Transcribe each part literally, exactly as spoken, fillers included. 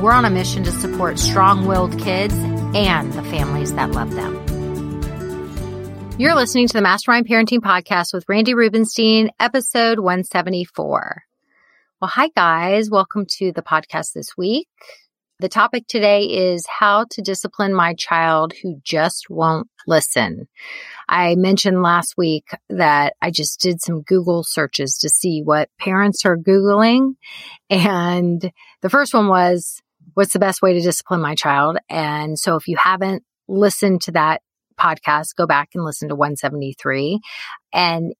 we're on a mission to support strong-willed kids and the families that love them. You're listening to the Mastermind Parenting Podcast with Randy Rubenstein, episode one seventy-four. Well, hi guys. Welcome to the podcast this week. The topic today is how to discipline my child who just won't listen. I mentioned last week that I just did some Google searches to see what parents are Googling. And the first one was, what's the best way to discipline my child? And so if you haven't listened to that podcast, go back and listen to one seventy-three. And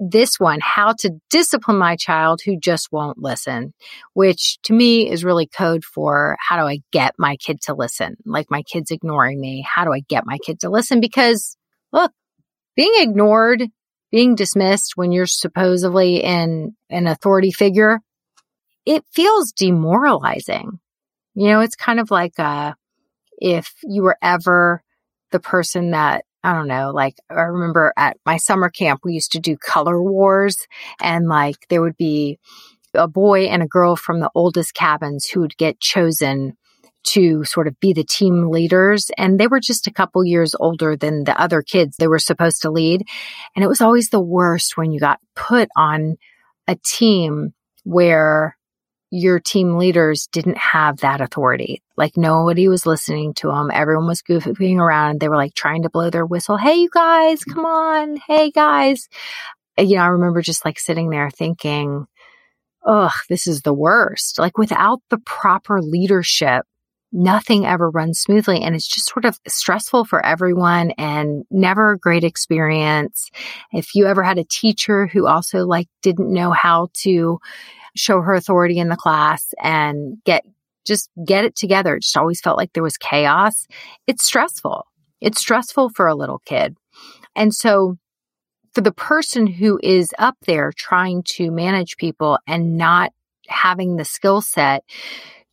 this one, how to discipline my child who just won't listen, which to me is really code for how do I get my kid to listen? Like my kid's ignoring me. How do I get my kid to listen? Because look, being ignored, being dismissed when you're supposedly in an authority figure, it feels demoralizing. You know, it's kind of like uh, if you were ever the person that I don't know, like I remember at my summer camp, we used to do color wars, and like there would be a boy and a girl from the oldest cabins who would get chosen to sort of be the team leaders. And they were just a couple years older than the other kids they were supposed to lead. And it was always the worst when you got put on a team where your team leaders didn't have that authority. Like nobody was listening to them. Everyone was goofing around. They were like trying to blow their whistle. Hey, you guys, come on. Hey, guys. You know, I remember just like sitting there thinking, ugh, this is the worst. Like without the proper leadership, nothing ever runs smoothly. And it's just sort of stressful for everyone and never a great experience. If you ever had a teacher who also like didn't know how to show her authority in the class and get, just get it together. It just always felt like there was chaos. It's stressful. It's stressful for a little kid. And so for the person who is up there trying to manage people and not having the skill set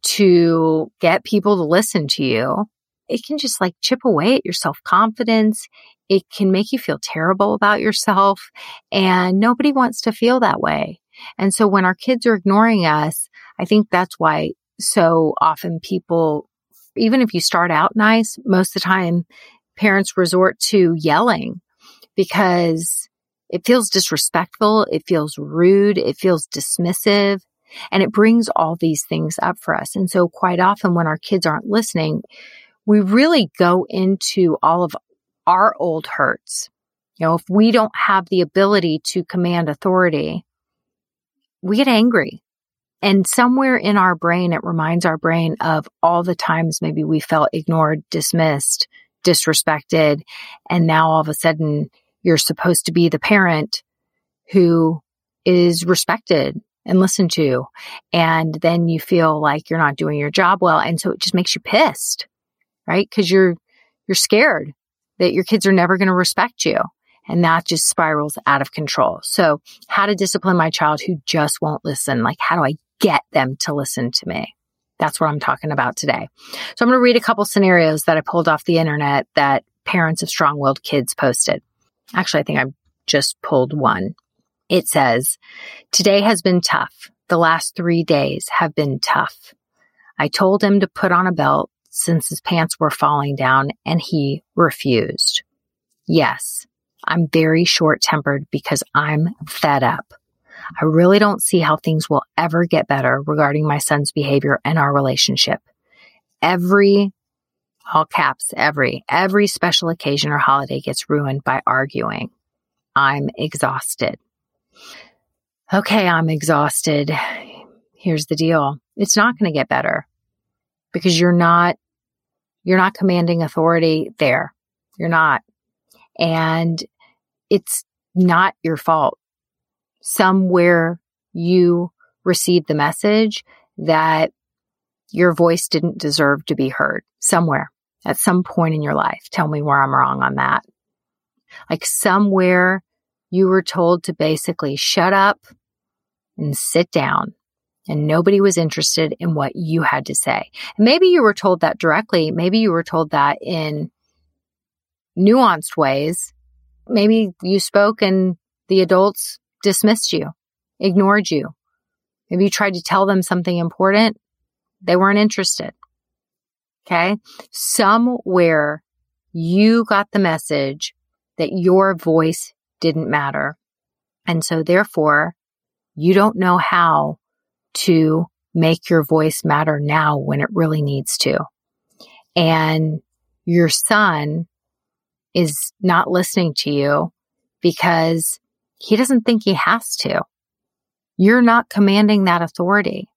to get people to listen to you, it can just like chip away at your self-confidence. It can make you feel terrible about yourself, and nobody wants to feel that way. And so when our kids are ignoring us, I think that's why so often people, even if you start out nice, most of the time parents resort to yelling because it feels disrespectful, it feels rude, it feels dismissive, and it brings all these things up for us. And so quite often when our kids aren't listening, we really go into all of our old hurts. You know, if we don't have the ability to command authority, we get angry. And somewhere in our brain, it reminds our brain of all the times maybe we felt ignored, dismissed, disrespected. And now all of a sudden, you're supposed to be the parent who is respected and listened to. And then you feel like you're not doing your job well. And so it just makes you pissed, right? Because you're you're scared that your kids are never going to respect you. And that just spirals out of control. So how to discipline my child who just won't listen? Like, how do I get them to listen to me? That's what I'm talking about today. So I'm going to read a couple scenarios that I pulled off the internet that parents of strong-willed kids posted. Actually, I think I just pulled one. It says, today has been tough. The last three days have been tough. I told him to put on a belt since his pants were falling down and he refused. Yes. I'm very short-tempered because I'm fed up. I really don't see how things will ever get better regarding my son's behavior and our relationship. Every all caps, every, every special occasion or holiday gets ruined by arguing. I'm exhausted. Okay, I'm exhausted. Here's the deal. It's not going to get better because you're not, you're not commanding authority there. You're not. And it's not your fault. Somewhere you received the message that your voice didn't deserve to be heard somewhere at some point in your life. Tell me where I'm wrong on that. Like somewhere you were told to basically shut up and sit down, and nobody was interested in what you had to say. And maybe you were told that directly. Maybe you were told that in nuanced ways. Maybe you spoke and the adults dismissed you, ignored you. Maybe you tried to tell them something important. They weren't interested. Okay. Somewhere you got the message that your voice didn't matter. And so therefore, you don't know how to make your voice matter now when it really needs to. And your son is not listening to you because he doesn't think he has to. You're not commanding that authority.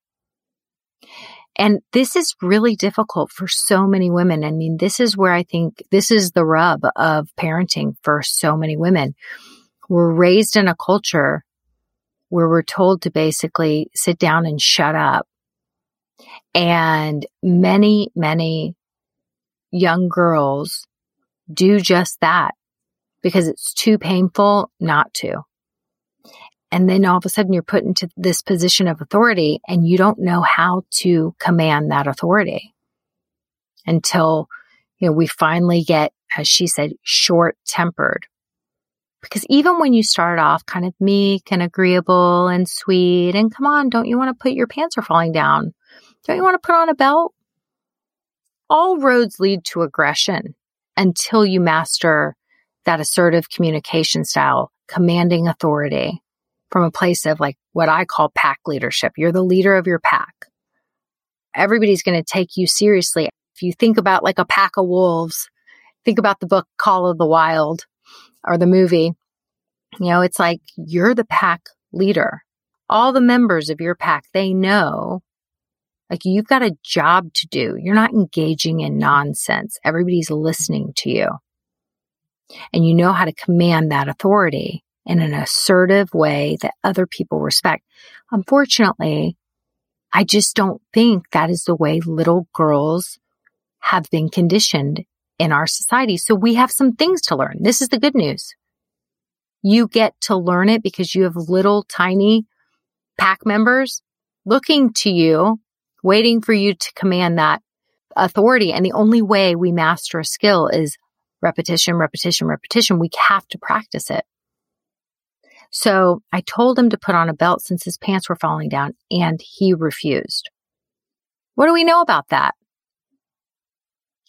And this is really difficult for so many women. I mean, this is where I think this is the rub of parenting for so many women. We're raised in a culture where we're told to basically sit down and shut up. And many, many young girls do just that because it's too painful not to. And then all of a sudden you're put into this position of authority and you don't know how to command that authority until, you know, we finally get, as she said, short-tempered. Because even when you start off kind of meek and agreeable and sweet and come on, don't you want to put your pants are falling down? Don't you want to put on a belt? All roads lead to aggression until you master that assertive communication style, commanding authority from a place of like what I call pack leadership. You're the leader of your pack. Everybody's going to take you seriously. If you think about like a pack of wolves, think about the book Call of the Wild or the movie, you know, it's like you're the pack leader. All the members of your pack, they know like you've got a job to do. You're not engaging in nonsense. Everybody's listening to you. And you know how to command that authority in an assertive way that other people respect. Unfortunately, I just don't think that is the way little girls have been conditioned in our society. So we have some things to learn. This is the good news. You get to learn it because you have little tiny pack members looking to you, waiting for you to command that authority. And the only way we master a skill is repetition, repetition, repetition. We have to practice it. So I told him to put on a belt since his pants were falling down and he refused. What do we know about that?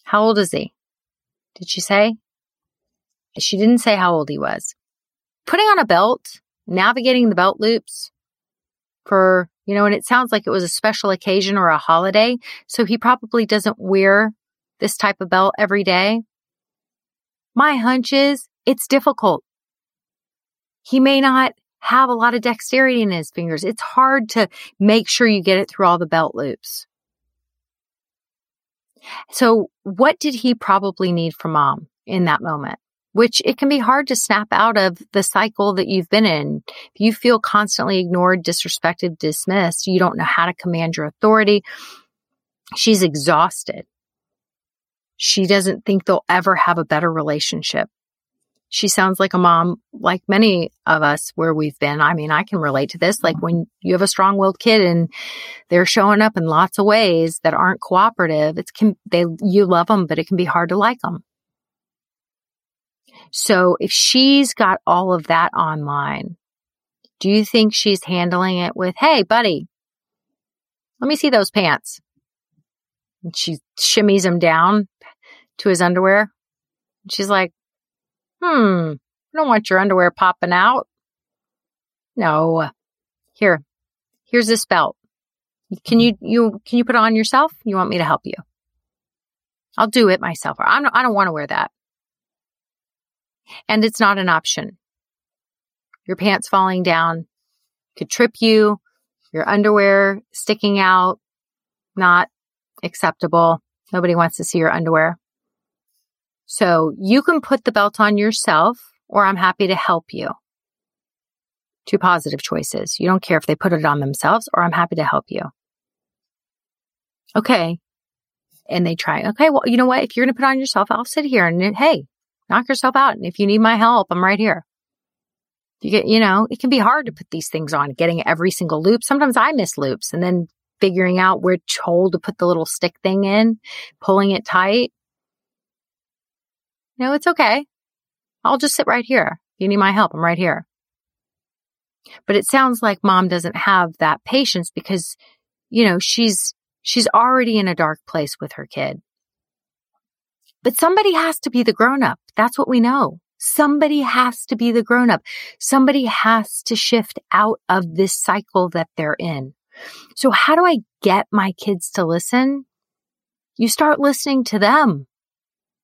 How old is he? Did she say? She didn't say how old he was. Putting on a belt, navigating the belt loops for, you know, and it sounds like it was a special occasion or a holiday. So he probably doesn't wear this type of belt every day. My hunch is it's difficult. He may not have a lot of dexterity in his fingers. It's hard to make sure you get it through all the belt loops. So what did he probably need from mom in that moment? Which it can be hard to snap out of the cycle that you've been in. If you feel constantly ignored, disrespected, dismissed, you don't know how to command your authority. She's exhausted. She doesn't think they'll ever have a better relationship. She sounds like a mom, like many of us where we've been. I mean, I can relate to this. Like when you have a strong-willed kid and they're showing up in lots of ways that aren't cooperative, it's can they you love them, but it can be hard to like them. So if she's got all of that online, do you think she's handling it with, hey, buddy, let me see those pants? And she shimmies him down to his underwear. She's like, Hmm, I don't want your underwear popping out. No. Here, here's this belt. Can you, you, can you put it on yourself? You want me to help you? I'll do it myself. Or I'm not, I don't want to wear that. And it's not an option. Your pants falling down could trip you. Your underwear sticking out, not acceptable. Nobody wants to see your underwear. So you can put the belt on yourself, or I'm happy to help you. Two positive choices. You don't care if they put it on themselves, or I'm happy to help you. Okay. And they try, okay, well, you know what? If you're going to put it on yourself, I'll sit here and hey, knock yourself out. And if you need my help, I'm right here. You get, you know, it can be hard to put these things on, getting every single loop. Sometimes I miss loops and then figuring out which hole to put the little stick thing in, pulling it tight. No, it's okay. I'll just sit right here. If you need my help, I'm right here. But it sounds like mom doesn't have that patience because, you know, she's, she's already in a dark place with her kid. But somebody has to be the grown-up. That's what we know. Somebody has to be the grown-up. Somebody has to shift out of this cycle that they're in. So how do I get my kids to listen? You start listening to them.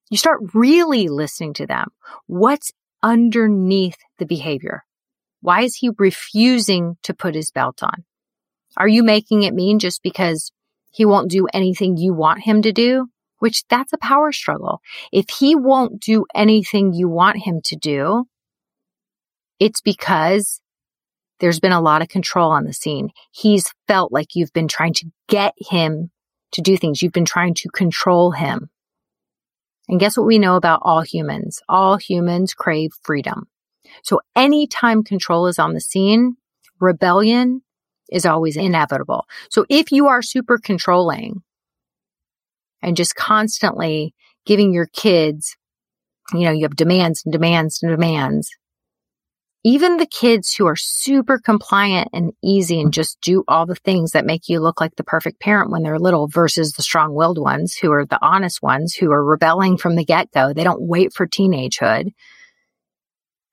You start really listening to them. What's underneath the behavior? Why is he refusing to put his belt on? Are you making it mean just because he won't do anything you want him to do? Which that's a power struggle. If he won't do anything you want him to do, it's because there's been a lot of control on the scene. He's felt like you've been trying to get him to do things. You've been trying to control him. And guess what we know about all humans? All humans crave freedom. So anytime control is on the scene, rebellion is always inevitable. So if you are super controlling, and just constantly giving your kids, you know, you have demands and demands and demands. Even the kids who are super compliant and easy and just do all the things that make you look like the perfect parent when they're little versus the strong-willed ones who are the honest ones who are rebelling from the get-go. They don't wait for teenagehood.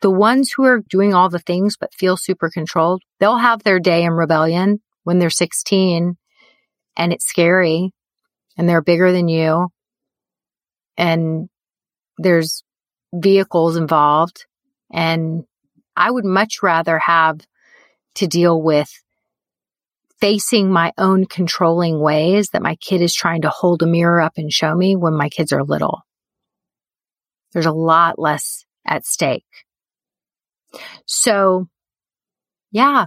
The ones who are doing all the things but feel super controlled, they'll have their day in rebellion when they're sixteen and it's scary. And they're bigger than you, and there's vehicles involved. And I would much rather have to deal with facing my own controlling ways that my kid is trying to hold a mirror up and show me when my kids are little. There's a lot less at stake. So, yeah.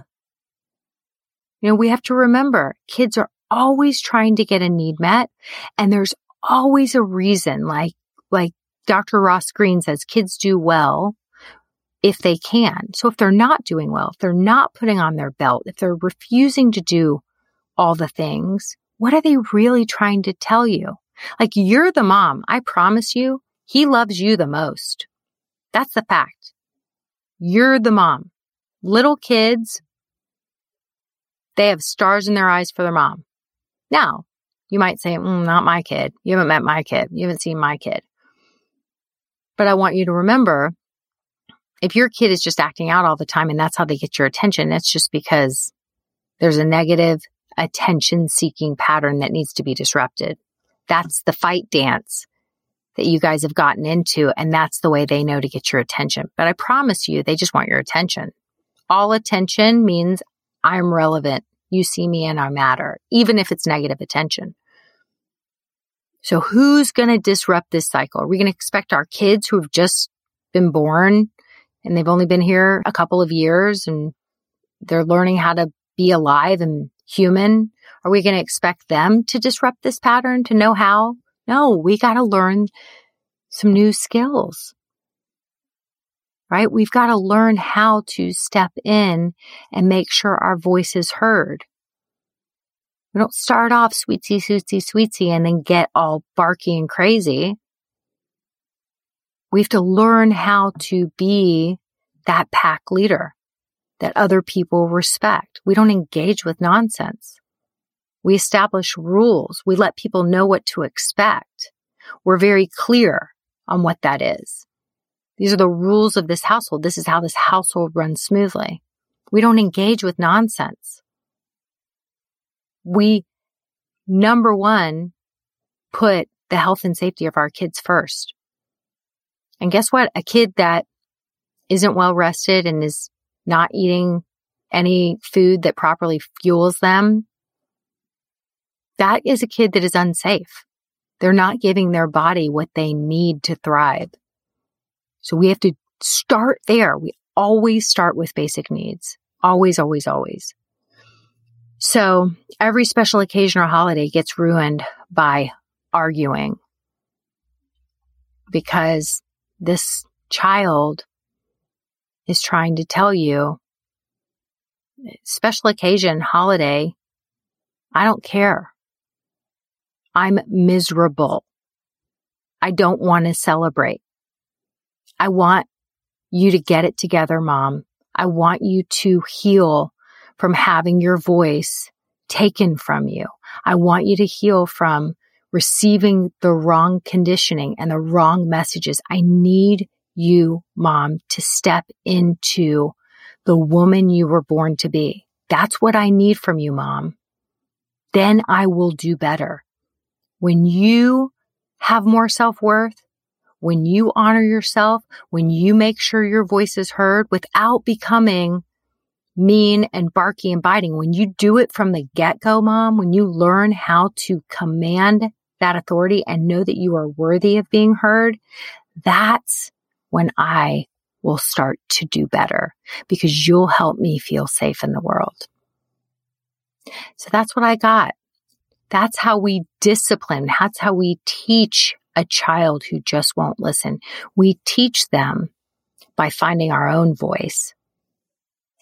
You know, we have to remember kids are always trying to get a need met. And there's always a reason, like, like Doctor Ross Green says, kids do well if they can. So if they're not doing well, if they're not putting on their belt, if they're refusing to do all the things, what are they really trying to tell you? Like, you're the mom. I promise you, he loves you the most. That's the fact. You're the mom. Little kids, they have stars in their eyes for their mom. Now, you might say, mm, not my kid. You haven't met my kid. You haven't seen my kid. But I want you to remember, if your kid is just acting out all the time and that's how they get your attention, it's just because there's a negative attention-seeking pattern that needs to be disrupted. That's the fight dance that you guys have gotten into, and that's the way they know to get your attention. But I promise you, they just want your attention. All attention means I'm relevant. You see me and I matter, even if it's negative attention. So who's going to disrupt this cycle? Are we going to expect our kids who have just been born and they've only been here a couple of years and they're learning how to be alive and human? Are we going to expect them to disrupt this pattern, to know how? No, we got to learn some new skills. Right? We've got to learn how to step in and make sure our voice is heard. We don't start off sweetsy, sweetsy, sweetsy, and then get all barky and crazy. We have to learn how to be that pack leader that other people respect. We don't engage with nonsense. We establish rules. We let people know what to expect. We're very clear on what that is. These are the rules of this household. This is how this household runs smoothly. We don't engage with nonsense. We, number one, put the health and safety of our kids first. And guess what? A kid that isn't well rested and is not eating any food that properly fuels them, that is a kid that is unsafe. They're not giving their body what they need to thrive. So we have to start there. We always start with basic needs. Always, always, always. So every special occasion or holiday gets ruined by arguing, because this child is trying to tell you, special occasion, holiday, I don't care. I'm miserable. I don't want to celebrate. I want you to get it together, Mom. I want you to heal from having your voice taken from you. I want you to heal from receiving the wrong conditioning and the wrong messages. I need you, Mom, to step into the woman you were born to be. That's what I need from you, Mom. Then I will do better. When you have more self-worth, when you honor yourself, when you make sure your voice is heard without becoming mean and barky and biting, when you do it from the get-go, Mom, when you learn how to command that authority and know that you are worthy of being heard, that's when I will start to do better, because you'll help me feel safe in the world. So that's what I got. That's how we discipline. That's how we teach a child who just won't listen. We teach them by finding our own voice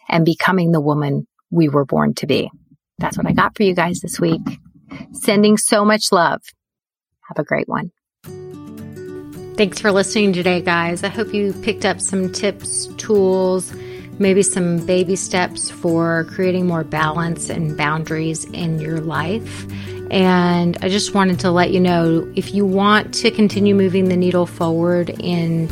and becoming the woman we were born to be. That's what I got for you guys this week. Sending so much love. Have a great one. Thanks for listening today, guys. I hope you picked up some tips, tools, maybe some baby steps for creating more balance and boundaries in your life. And I just wanted to let you know, if you want to continue moving the needle forward in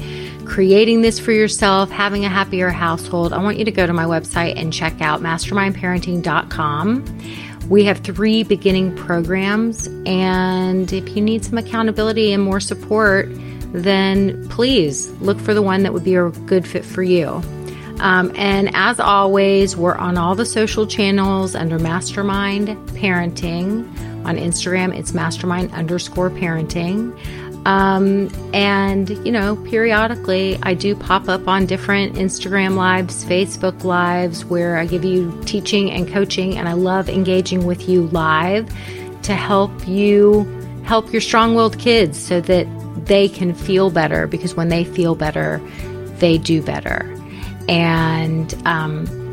creating this for yourself, having a happier household, I want you to go to my website and check out mastermind parenting dot com. We have three beginning programs, and if you need some accountability and more support, then please look for the one that would be a good fit for you. Um, and as always, we're on all the social channels under Mastermind Parenting. On Instagram, it's mastermind underscore parenting. Um, and, you know, periodically I do pop up on different Instagram lives, Facebook lives, where I give you teaching and coaching. And I love engaging with you live to help you help your strong-willed kids so that they can feel better, because when they feel better, they do better. And um,